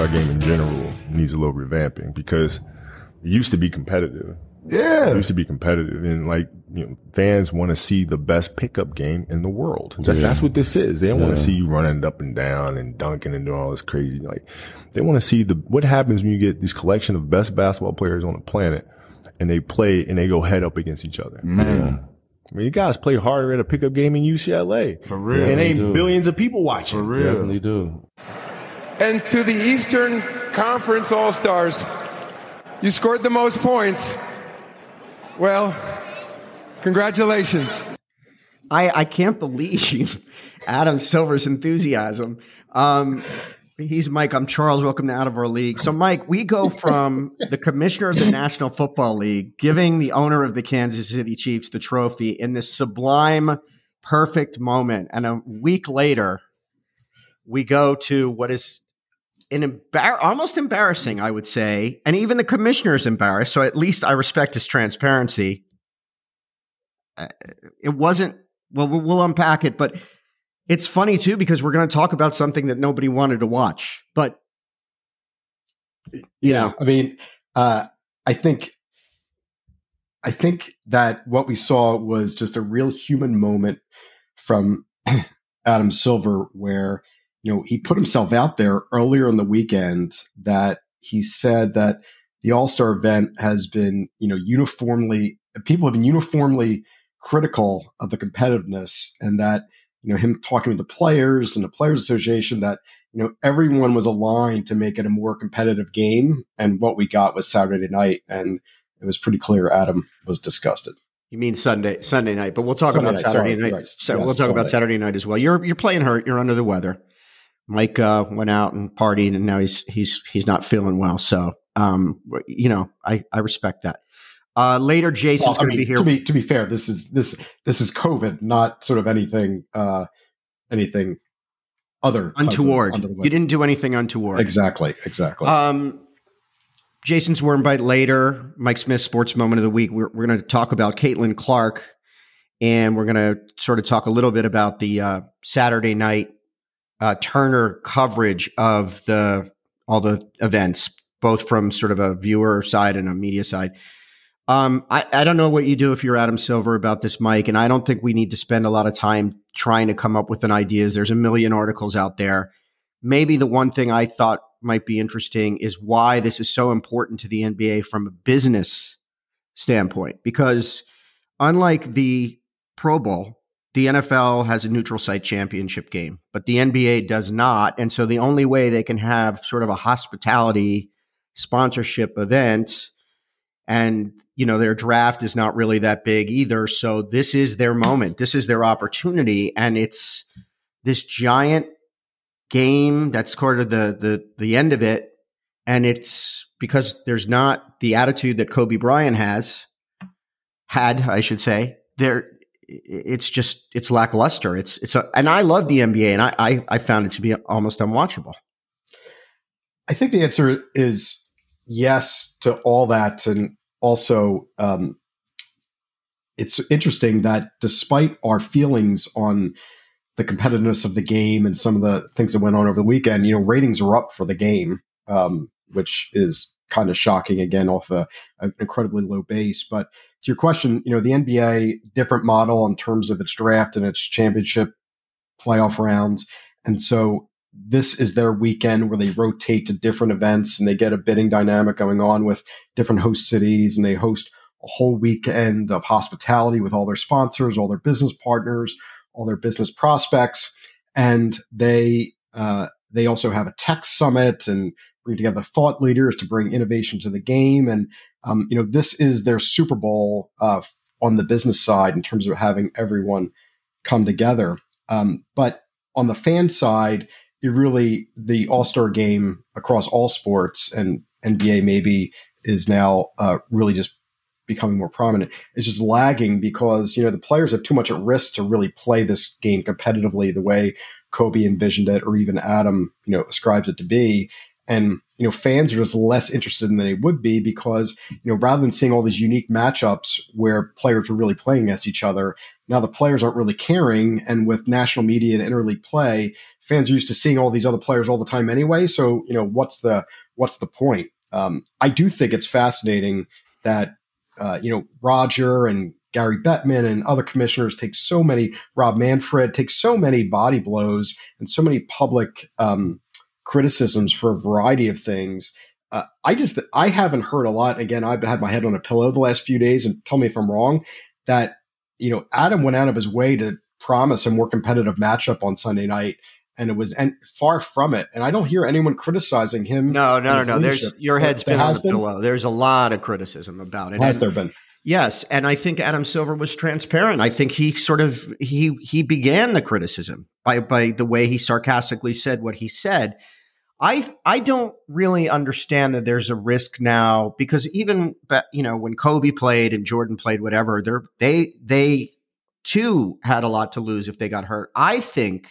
All-Star game in general needs a little revamping because it used to be competitive. Yeah. It used to be competitive. And like, you know, fans want to see the best pickup game in the world. That's what this is. They don't want to see you running up and down and dunking and doing all this crazy. Like, they want to see the, what happens when you get this collection of best basketball players on the planet and they play and they go head up against each other. Man. I mean, you guys play harder at a pickup game in UCLA. For real. And ain't billions of people watching. For real. Definitely do. And to the Eastern Conference All-Stars, you scored the most points. Well, congratulations. I can't believe Adam Silver's enthusiasm. He's Mike. I'm Charles. Welcome to Out of Our League. So, Mike, we go from the commissioner of the National Football League giving the owner of the Kansas City Chiefs the trophy in this sublime, perfect moment. And a week later, we go to what is an almost embarrassing, I would say. And even the commissioner is embarrassed. So at least I respect his transparency. It wasn't, well, we'll unpack it, but it's funny too, because we're going to talk about something that nobody wanted to watch, but you know, I mean, I think that what we saw was just a real human moment from Adam Silver where, you know, he put himself out there earlier in the weekend that he said that the All-Star event has been, you know, people have been uniformly critical of the competitiveness, and that, you know, him talking with the players and the Players Association, that, you know, everyone was aligned to make it a more competitive game. And what we got was Saturday night, and it was pretty clear Adam was disgusted. You mean Sunday night, but we'll talk about Saturday night. So we'll talk about Saturday night as well. You're playing hurt. You're under the weather. Mike went out and partied, and now he's not feeling well. So, you know, I respect that. Later, Jason's going to be here. To be fair, this is COVID, not sort of anything other untoward. You didn't do anything untoward. Exactly. Jason's Worm Bite later. Mike Smith Sports Moment of the Week. We're going to talk about Caitlin Clark, and we're going to sort of talk a little bit about the Saturday night. Turner coverage of all the events, both from sort of a viewer side and a media side. I don't know what you do if you're Adam Silver about this, Mike, and I don't think we need to spend a lot of time trying to come up with an ideas. There's a million articles out there. Maybe the one thing I thought might be interesting is why this is so important to the NBA from a business standpoint, because unlike the Pro Bowl, the NFL has a neutral site championship game, but the NBA does not. And so the only way they can have sort of a hospitality sponsorship event, and, you know, their draft is not really that big either. So this is their moment. This is their opportunity. And it's this giant game that's sort of the end of it. And it's because there's not the attitude that Kobe Bryant had, I should say. It's lackluster. And I love the NBA, and I found it to be almost unwatchable. I think the answer is yes to all that. And also, it's interesting that despite our feelings on the competitiveness of the game and some of the things that went on over the weekend, you know, ratings are up for the game, which is kind of shocking, again, off an incredibly low base. But to your question, you know, the NBA, different model in terms of its draft and its championship playoff rounds. And so this is their weekend where they rotate to different events, and they get a bidding dynamic going on with different host cities, and they host a whole weekend of hospitality with all their sponsors, all their business partners, all their business prospects. And they also have a tech summit and bring together thought leaders to bring innovation to the game. And, you know, this is their Super Bowl on the business side in terms of having everyone come together. But on the fan side, the All-Star game across all sports, and NBA maybe is now really just becoming more prominent, is just lagging because, you know, the players are too much at risk to really play this game competitively the way Kobe envisioned it, or even Adam, you know, ascribes it to be. And, you know, fans are just less interested than they would be because, you know, rather than seeing all these unique matchups where players were really playing against each other, now the players aren't really caring. And with national media and interleague play, fans are used to seeing all these other players all the time anyway. So, you know, what's the point? I do think it's fascinating that, you know, Roger and Gary Bettman and other commissioners take so many, Rob Manfred takes so many body blows and so many public criticisms for a variety of things. I haven't heard a lot. Again, I've had my head on a pillow the last few days, and tell me if I'm wrong, that, you know, Adam went out of his way to promise a more competitive matchup on Sunday night, and it was far from it. And I don't hear anyone criticizing him. No. There's your head's been on the pillow. There's a lot of criticism about it. Has there been? Yes, and I think Adam Silver was transparent. I think he sort of he began the criticism by the way he sarcastically said what he said. I don't really understand that there's a risk now, because even, you know, when Kobe played and Jordan played, whatever, they too had a lot to lose if they got hurt. I think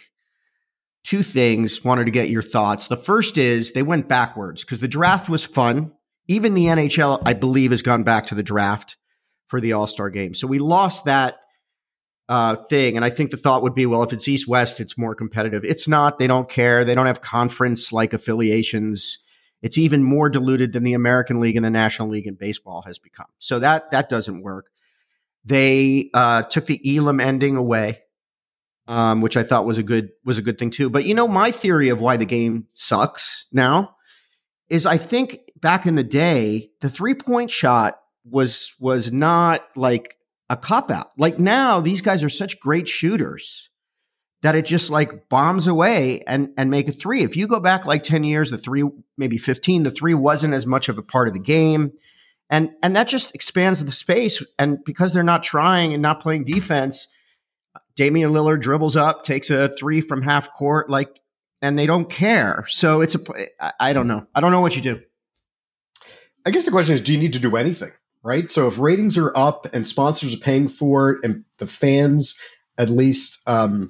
two things, wanted to get your thoughts. The first is they went backwards because the draft was fun. Even the NHL, I believe, has gone back to the draft for the All-Star game. So we lost that thing. And I think the thought would be, well, if it's East-West, it's more competitive. It's not. They don't care. They don't have conference-like affiliations. It's even more diluted than the American League and the National League in baseball has become. So that doesn't work. They took the Elam ending away, which I thought was a good thing too. But, you know, my theory of why the game sucks now is I think back in the day, the three-point shot was not like a cop-out. Like now, these guys are such great shooters that it just like bombs away and make a three. If you go back like 10 years, the three, maybe 15, the three wasn't as much of a part of the game. And that just expands the space. And because they're not trying and not playing defense, Damian Lillard dribbles up, takes a three from half court, like, and they don't care. So it's I don't know. I don't know what you do. I guess the question is, do you need to do anything? Right. So if ratings are up and sponsors are paying for it and the fans at least are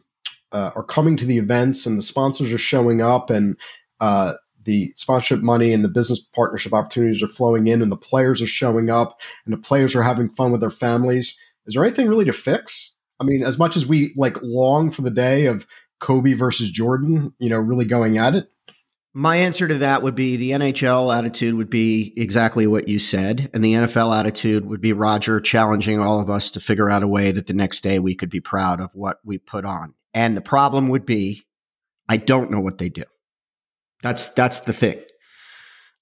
coming to the events and the sponsors are showing up and the sponsorship money and the business partnership opportunities are flowing in and the players are showing up and the players are having fun with their families, is there anything really to fix? I mean, as much as we like long for the day of Kobe versus Jordan, you know, really going at it. My answer to that would be the NHL attitude would be exactly what you said. And the NFL attitude would be Roger challenging all of us to figure out a way that the next day we could be proud of what we put on. And the problem would be, I don't know what they do. That's the thing.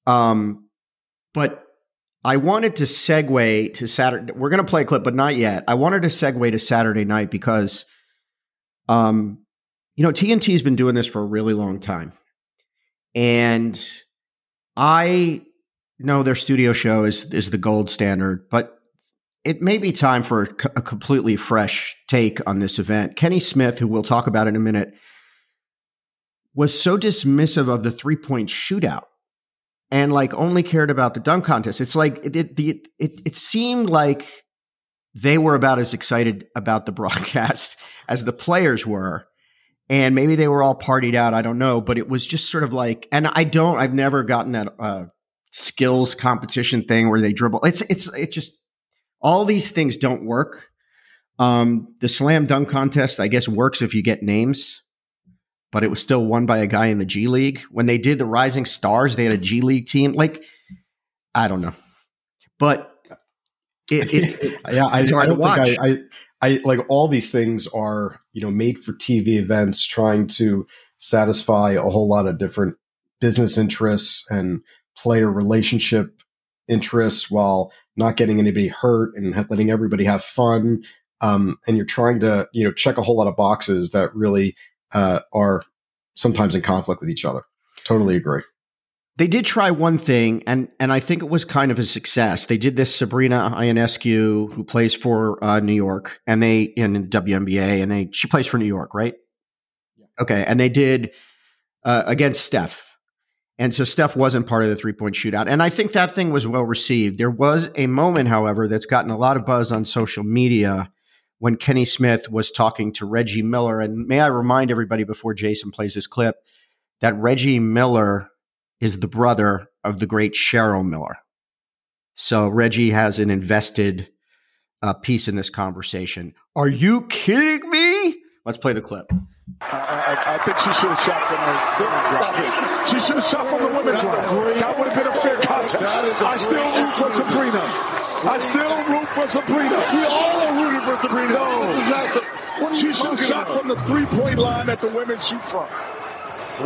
But I wanted to segue to Saturday. We're going to play a clip, but not yet. I wanted to segue to Saturday night because, you know, TNT has been doing this for a really long time. And I know their studio show is the gold standard, but it may be time for a completely fresh take on this event. Kenny Smith, who we'll talk about in a minute, was so dismissive of the three-point shootout and like only cared about the dunk contest. It's like it seemed like they were about as excited about the broadcast as the players were. And maybe they were all partied out. I don't know. But it was just sort of like, and I've never gotten that skills competition thing where they dribble. It just, all these things don't work. The slam dunk contest, I guess, works if you get names, but it was still won by a guy in the G League. When they did the Rising Stars, they had a G League team. Like, I don't know. But it's hard to watch. I like all these things are, you know, made for TV events trying to satisfy a whole lot of different business interests and player relationship interests while not getting anybody hurt and letting everybody have fun. And you're trying to, you know, check a whole lot of boxes that really are sometimes in conflict with each other. Totally agree. They did try one thing, and I think it was kind of a success. They did this Sabrina Ionescu, who plays for New York, and they in the WNBA, and she plays for New York, right? Yeah. Okay, and they did against Steph, and so Steph wasn't part of the three-point shootout, and I think that thing was well received. There was a moment, however, that's gotten a lot of buzz on social media when Kenny Smith was talking to Reggie Miller, and may I remind everybody before Jason plays this clip that Reggie Miller is the brother of the great Cheryl Miller. So Reggie has an invested piece in this conversation. Are you kidding me? Let's play the clip. I think she should have shot from the women's line. She should have shot from the women's line. That would have been a fair contest. I still root for Sabrina. I still root for Sabrina. We all are rooting for Sabrina. No. She should have shot from the three-point line that the women shoot from.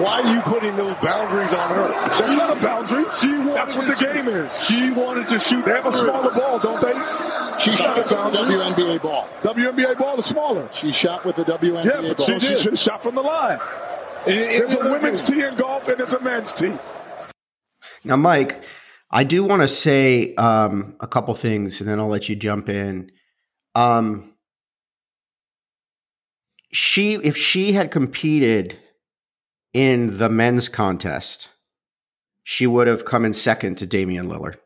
Why are you putting those boundaries on her? That's not a boundary. That's what the game is. She wanted to shoot. They have a smaller ball, don't they? She shot a WNBA ball. WNBA ball is smaller. She shot with the WNBA ball. Yeah, but she should have shot from the line. There's a women's tee in golf and there's a men's tee. Now, Mike, I do want to say a couple things, and then I'll let you jump in. If she had competed in the men's contest, she would have come in second to Damian Lillard,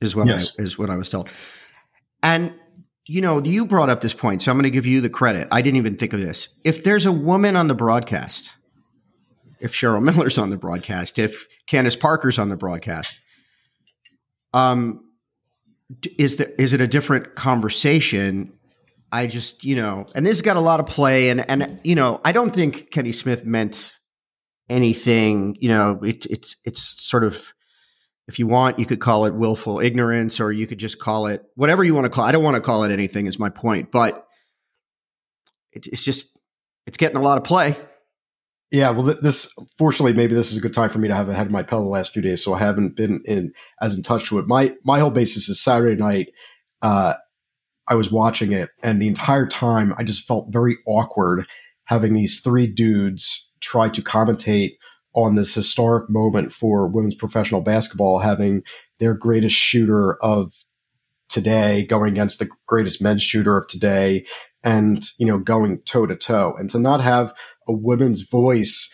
is what I was told. And, you know, you brought up this point, so I'm going to give you the credit. I didn't even think of this. If there's a woman on the broadcast, if Cheryl Miller's on the broadcast, if Candace Parker's on the broadcast, is it a different conversation? I just, you know, and this got a lot of play and, you know, I don't think Kenny Smith meant anything, you know, it's sort of, if you want, you could call it willful ignorance, or you could just call it whatever you want to call it. I don't want to call it anything is my point, but it's just, it's getting a lot of play. Yeah. Well, fortunately, maybe this is a good time for me to have had my pillow the last few days. So I haven't been as in touch with it. My whole basis is Saturday night, I was watching it, and the entire time I just felt very awkward having these three dudes try to commentate on this historic moment for women's professional basketball, having their greatest shooter of today going against the greatest men's shooter of today and, you know, going toe to toe. And to not have a women's voice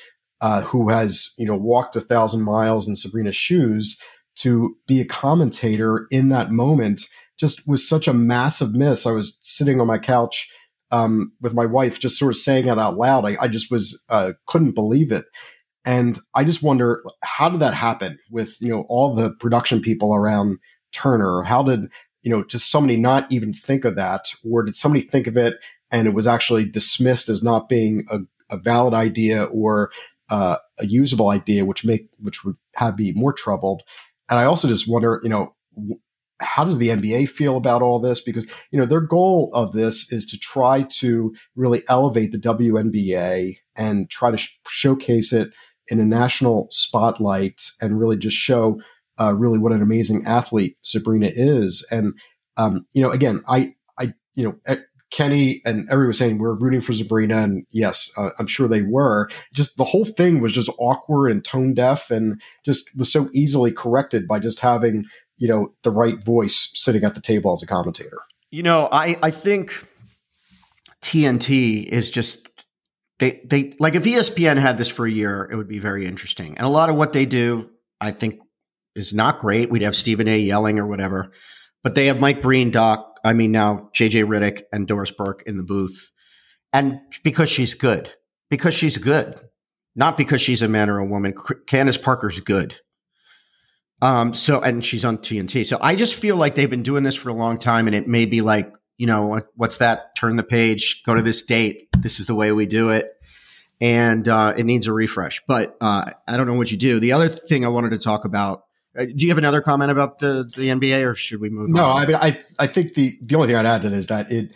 who has, you know, walked 1,000 miles in Sabrina's shoes to be a commentator in that moment just was such a massive miss. I was sitting on my couch with my wife, just sort of saying it out loud. I just was couldn't believe it, and I just wonder, how did that happen with, you know, all the production people around Turner? How did, you know, just somebody not even think of that, or did somebody think of it and it was actually dismissed as not being a valid idea or a usable idea, which would have me more troubled. And I also just wonder, you know, how does the NBA feel about all this? Because, you know, their goal of this is to try to really elevate the WNBA and try to showcase it in a national spotlight and really just show really what an amazing athlete Sabrina is. And, you know, again, I, you know, Kenny and everyone was saying we're rooting for Sabrina, and yes, I'm sure they were. Just the whole thing was just awkward and tone deaf, and just was so easily corrected by just having, you know, the right voice sitting at the table as a commentator. You know, I think TNT is just, they like, if ESPN had this for a year, it would be very interesting. And a lot of what they do, I think, is not great. We'd have Stephen A. yelling or whatever, but they have Mike Breen, now JJ Redick and Doris Burke in the booth. And because she's good, not because she's a man or a woman. Candace Parker's good. And she's on TNT. So I just feel like they've been doing this for a long time, and it may be like, you know, what's that? Turn the page, go to this date. This is the way we do it. And, it needs a refresh, but, I don't know what you do. The other thing I wanted to talk about, do you have another comment about the NBA, or should we move on? No, I mean, I think the only thing I'd add to this is that it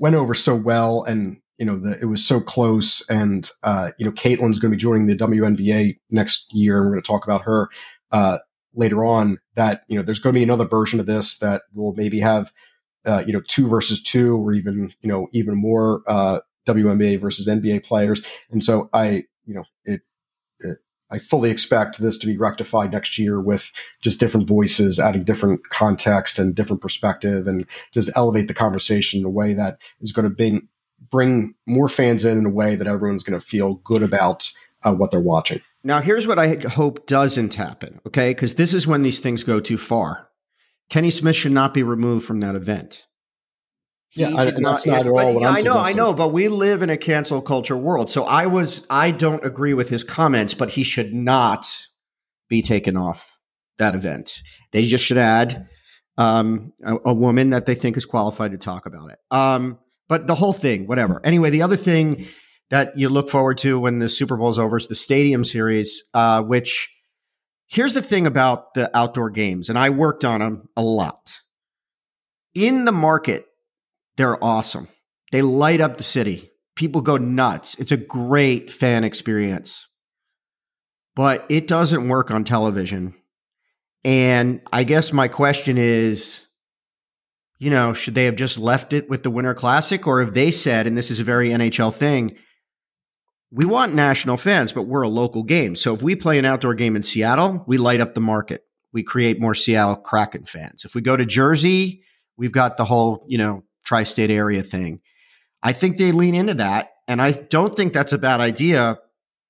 went over so well, and, you know, it was so close, and, you know, Caitlin's going to be joining the WNBA next year, and we're going to talk about her, later on, that, you know, there's going to be another version of this that will maybe have, you know, 2 versus 2, or even, you know, even more WNBA versus NBA players. And so I fully expect this to be rectified next year with just different voices, adding different context and different perspective, and just elevate the conversation in a way that is going to bring more fans in a way that everyone's going to feel good about what they're watching. Now, here's what I hope doesn't happen, okay? Because this is when these things go too far. Kenny Smith should not be removed from that event. I know, but we live in a cancel culture world. So I don't agree with his comments, but he should not be taken off that event. They just should add a woman that they think is qualified to talk about it. But the whole thing, whatever. Anyway, the other thing that you look forward to when the Super Bowl is over is the Stadium Series, which here's the thing about the outdoor games, and I worked on them a lot. In the market, they're awesome. They light up the city. People go nuts. It's a great fan experience. But it doesn't work on television. And I guess my question is, you know, should they have just left it with the Winter Classic? Or have they said, and this is a very NHL thing, we want national fans, but we're a local game. So if we play an outdoor game in Seattle, we light up the market. We create more Seattle Kraken fans. If we go to Jersey, we've got the whole, you know, tri-state area thing. I think they lean into that. And I don't think that's a bad idea.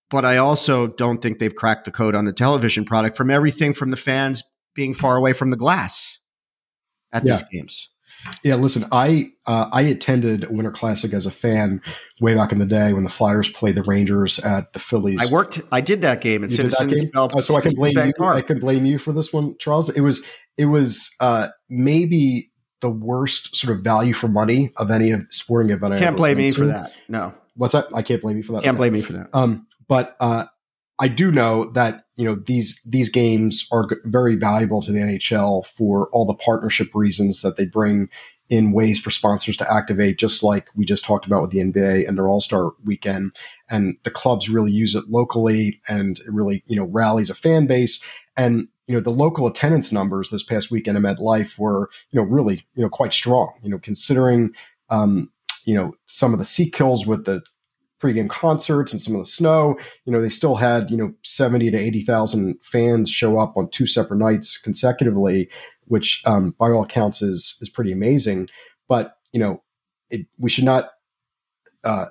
But I also don't think they've cracked the code on the television product, from everything from the fans being far away from the glass at these games. Yeah, listen, I attended Winter Classic as a fan way back in the day when the Flyers played the Rangers at the Phillies. I did that game at Citizens Bank Park. So I can blame you. I can blame you for this one, Charles. It was maybe the worst sort of value for money of any sporting event. Can't blame me for that. No. What's that? I can't blame you for that. Can't blame me for that. But I do know that, you know, these games are very valuable to the NHL for all the partnership reasons that they bring in, ways for sponsors to activate, just like we just talked about with the NBA and their All-Star Weekend. And the clubs really use it locally, and it really, you know, rallies a fan base. And, you know, the local attendance numbers this past weekend at MetLife were, you know, really, you know, quite strong, you know, considering, you know, some of the sea kills with the pregame concerts and some of the snow, you know, they still had, you know, 70 to 80,000 fans show up on two separate nights consecutively, which by all accounts is pretty amazing. But, you know, we should not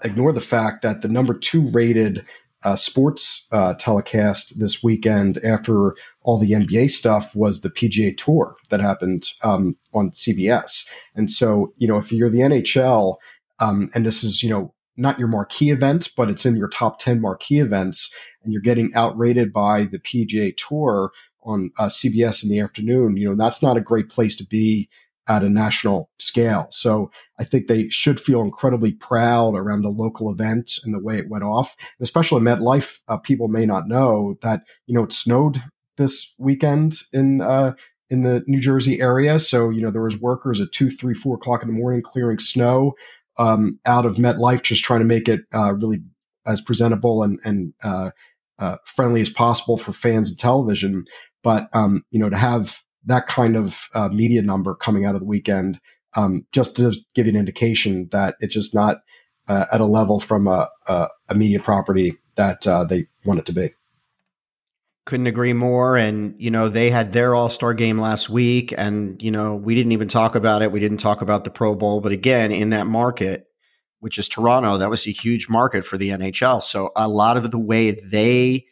ignore the fact that the number 2 rated sports telecast this weekend after all the NBA stuff was the PGA Tour that happened on CBS. And so, you know, if you're the NHL, and this is, you know, not your marquee event, but it's in your top 10 marquee events, and you're getting outrated by the PGA Tour on CBS in the afternoon, you know, that's not a great place to be at a national scale. So I think they should feel incredibly proud around the local event and the way it went off. And especially MetLife, people may not know that, you know, it snowed this weekend in the New Jersey area. So, you know, there was workers at 2, 3, 4 o'clock in the morning clearing snow out of MetLife, just trying to make it really as presentable and friendly as possible for fans and television. But, you know, to have that kind of media number coming out of the weekend, just to give you an indication that it's just not at a level from a media property that they want it to be. Couldn't agree more. And, you know, they had their All-Star game last week, and, you know, we didn't even talk about it. We didn't talk about the Pro Bowl. But again, in that market, which is Toronto, that was a huge market for the NHL. So a lot of the way they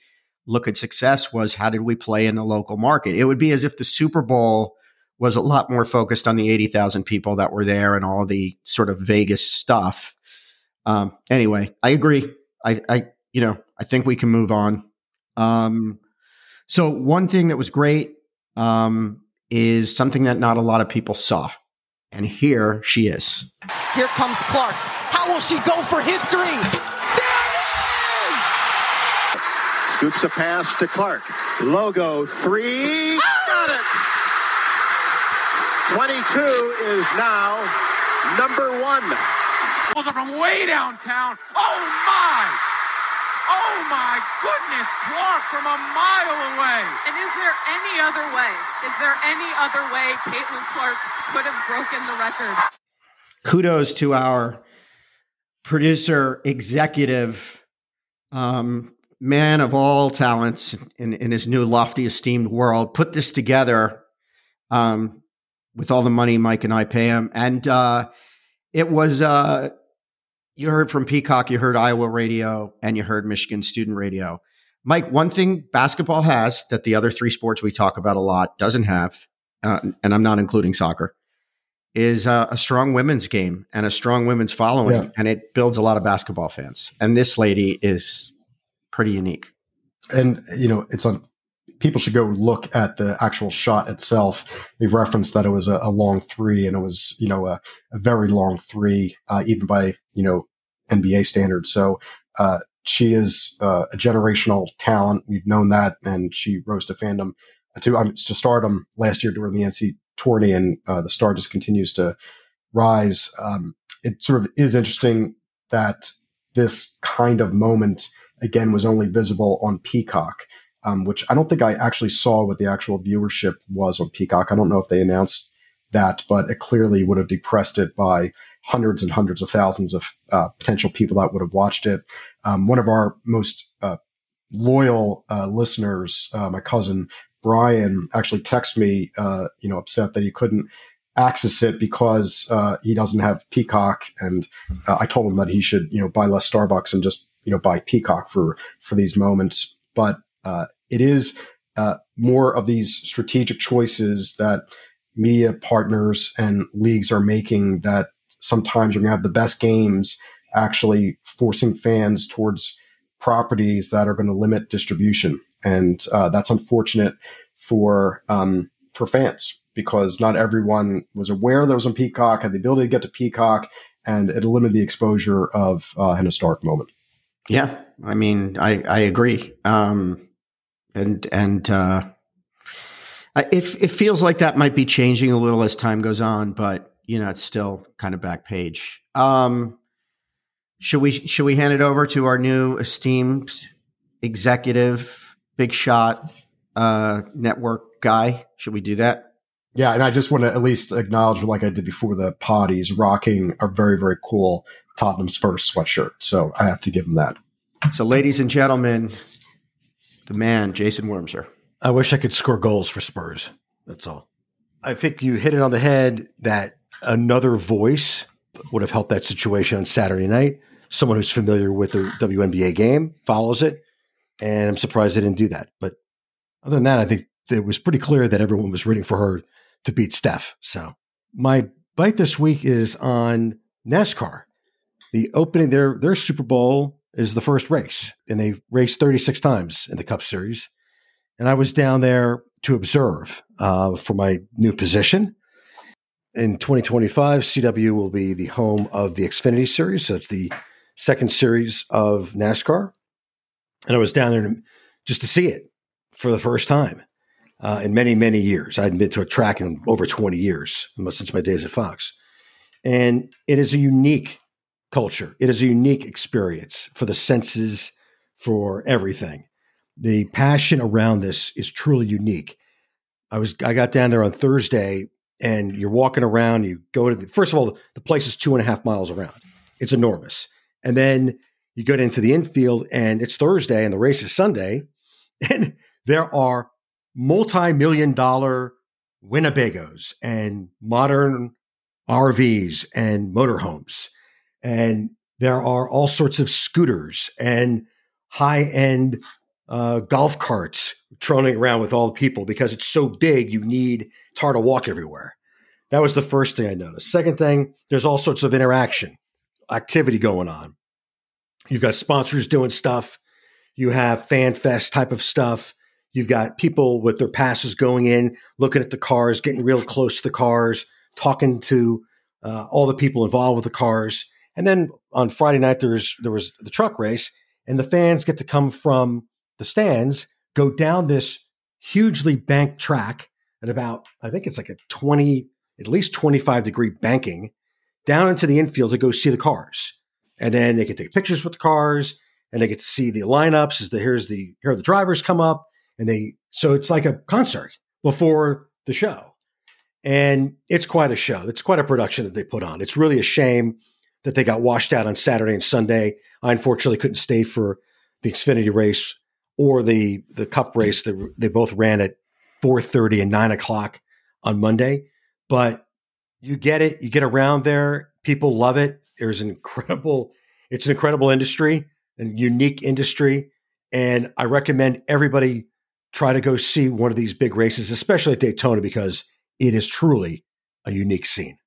look at success was, how did we play in the local market? It would be as if the Super Bowl was a lot more focused on the 80,000 people that were there and all the sort of Vegas stuff. Anyway, I agree. I think we can move on. So one thing that was great is something that not a lot of people saw. And here she is. Here comes Clark. How will she go for history? There it is! Scoops a pass to Clark. Logo 3. Got it! 22 is now number 1. Those are from way downtown. Oh, my! Oh, my goodness, Clark from a mile away. And is there any other way? Is there any other way Caitlin Clark could have broken the record? Kudos to our producer, executive, man of all talents in his new lofty, esteemed world. Put this together with all the money Mike and I pay him. And it was... you heard from Peacock, you heard Iowa radio, and you heard Michigan student radio. Mike, one thing basketball has that the other three sports we talk about a lot doesn't have, and I'm not including soccer, is a strong women's game and a strong women's following, and it builds a lot of basketball fans. And this lady is pretty unique. And, you know, it's people should go look at the actual shot itself. They referenced that it was a long three, and it was, you know, a very long three, even by, you know, NBA standards. So she is a generational talent. We've known that, and she rose to fandom to stardom last year during the NCAA tourney, and the star just continues to rise. It sort of is interesting that this kind of moment again was only visible on Peacock. Which I don't think I actually saw what the actual viewership was on Peacock. I don't know if they announced that, but it clearly would have depressed it by hundreds and hundreds of thousands of potential people that would have watched it. One of our most loyal listeners, my cousin Brian, actually texted me, upset that he couldn't access it because he doesn't have Peacock. And I told him that he should, buy less Starbucks and just, buy Peacock for these moments. But it is more of these strategic choices that media partners and leagues are making, that sometimes you're going to have the best games actually forcing fans towards properties that are going to limit distribution. And that's unfortunate for fans, because not everyone was aware there was on Peacock, had the ability to get to Peacock, and it limited the exposure of an historic moment. Yeah, I mean, I agree. And it feels like that might be changing a little as time goes on, but it's still kind of back page. Should we hand it over to our new esteemed executive, big shot, network guy? Should we do that? Yeah, and I just want to at least acknowledge, like I did before the pod, he's rocking a very, very cool Tottenham Spurs sweatshirt, so I have to give him that. So, ladies and gentlemen, the man, Jason Wormser. I wish I could score goals for Spurs. That's all. I think you hit it on the head that another voice would have helped that situation on Saturday night. Someone who's familiar with the WNBA game, follows it, and I'm surprised they didn't do that. But other than that, I think it was pretty clear that everyone was rooting for her to beat Steph. So my bite this week is on NASCAR. The opening, their Super Bowl is the first race, and they've raced 36 times in the Cup Series. And I was down there to observe for my new position. In 2025, CW will be the home of the Xfinity Series, so it's the second series of NASCAR. And I was down there just to see it for the first time in many, many years. I hadn't been to a track in over 20 years, since my days at Fox. And it is a unique culture. It is a unique experience for the senses, for everything. The passion around this is truly unique. I got down there on Thursday, and you're walking around. You go to first of all, the place is 2.5 miles around. It's enormous. And then you go into the infield, and it's Thursday, and the race is Sunday, and there are multi-million-dollar Winnebagos and modern RVs and motorhomes. And there are all sorts of scooters and high-end golf carts trundling around with all the people, because it's so big, it's hard to walk everywhere. That was the first thing I noticed. Second thing, there's all sorts of interaction, activity going on. You've got sponsors doing stuff. You have fan fest type of stuff. You've got people with their passes going in, looking at the cars, getting real close to the cars, talking to all the people involved with the cars. And then on Friday night, there was the truck race, and the fans get to come from the stands, go down this hugely banked track at about, I think it's like at least 25 degree banking, down into the infield to go see the cars. And then they can take pictures with the cars, and they get to see the lineups here are the drivers come up, and so it's like a concert before the show. And it's quite a show. It's quite a production that they put on. It's really a shame that they got washed out on Saturday and Sunday. I unfortunately couldn't stay for the Xfinity race or the Cup race. They both ran at 4:30 and 9:00 on Monday. But you get it. You get around there. People love it. It's an incredible industry, a unique industry. And I recommend everybody try to go see one of these big races, especially at Daytona, because it is truly a unique scene.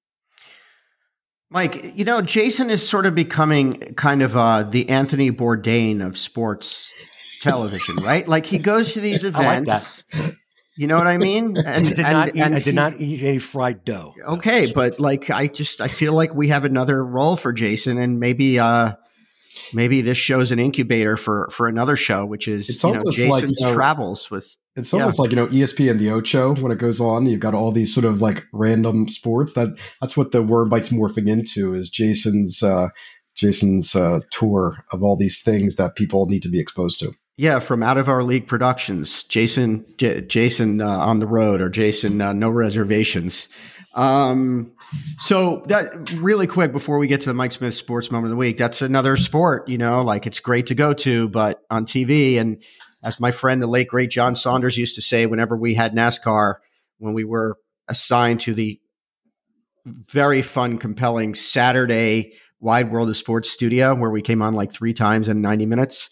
Mike, Jason is sort of becoming kind of the Anthony Bourdain of sports television, right? Like he goes to these events. I like that. You know what I mean? I did not eat any fried dough. Okay, but like I feel like we have another role for Jason, and maybe this show's an incubator for another show, which is Jason's travels with. It's almost like ESPN the Ocho when it goes on. You've got all these sort of like random sports. That's what the Word Bite's morphing into is Jason's tour of all these things that people need to be exposed to. Yeah, from Out of Our League Productions, Jason on the road, or Jason no reservations. So that really quick before we get to the Mike Smith Sports Moment of the Week, that's another sport. Like it's great to go to, but on TV. And as my friend, the late great John Saunders, used to say, whenever we had NASCAR, when we were assigned to the very fun, compelling Saturday Wide World of Sports studio, where we came on like 3 times in 90 minutes.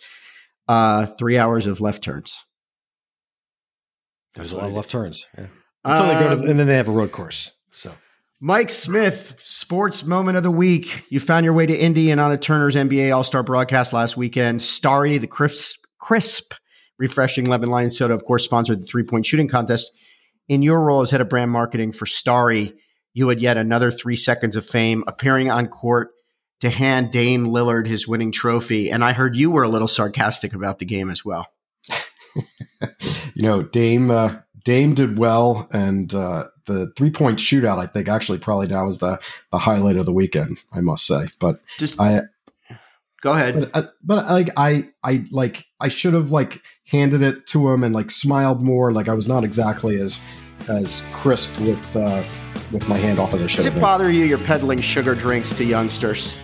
3 hours of left turns. There's a lot of left turns. Yeah. Until they go to, and then they have a road course. So, Mike Smith, Sports Moment of the Week. You found your way to Indy and Anna Turner's NBA All-Star broadcast last weekend. Starry, the crisp, refreshing lemon lime soda, of course, sponsored the three-point shooting contest. In your role as head of brand marketing for Starry, you had yet another 3 seconds of fame, appearing on court to hand Dame Lillard his winning trophy. And I heard you were a little sarcastic about the game as well. Dame did well. And the three-point shootout, I think, actually probably now is the highlight of the weekend, I must say. But go ahead. But I should have like handed it to him and like smiled more. Like I was not exactly as crisp with my hand off as I should have been. Does it bother you you're peddling sugar drinks to youngsters?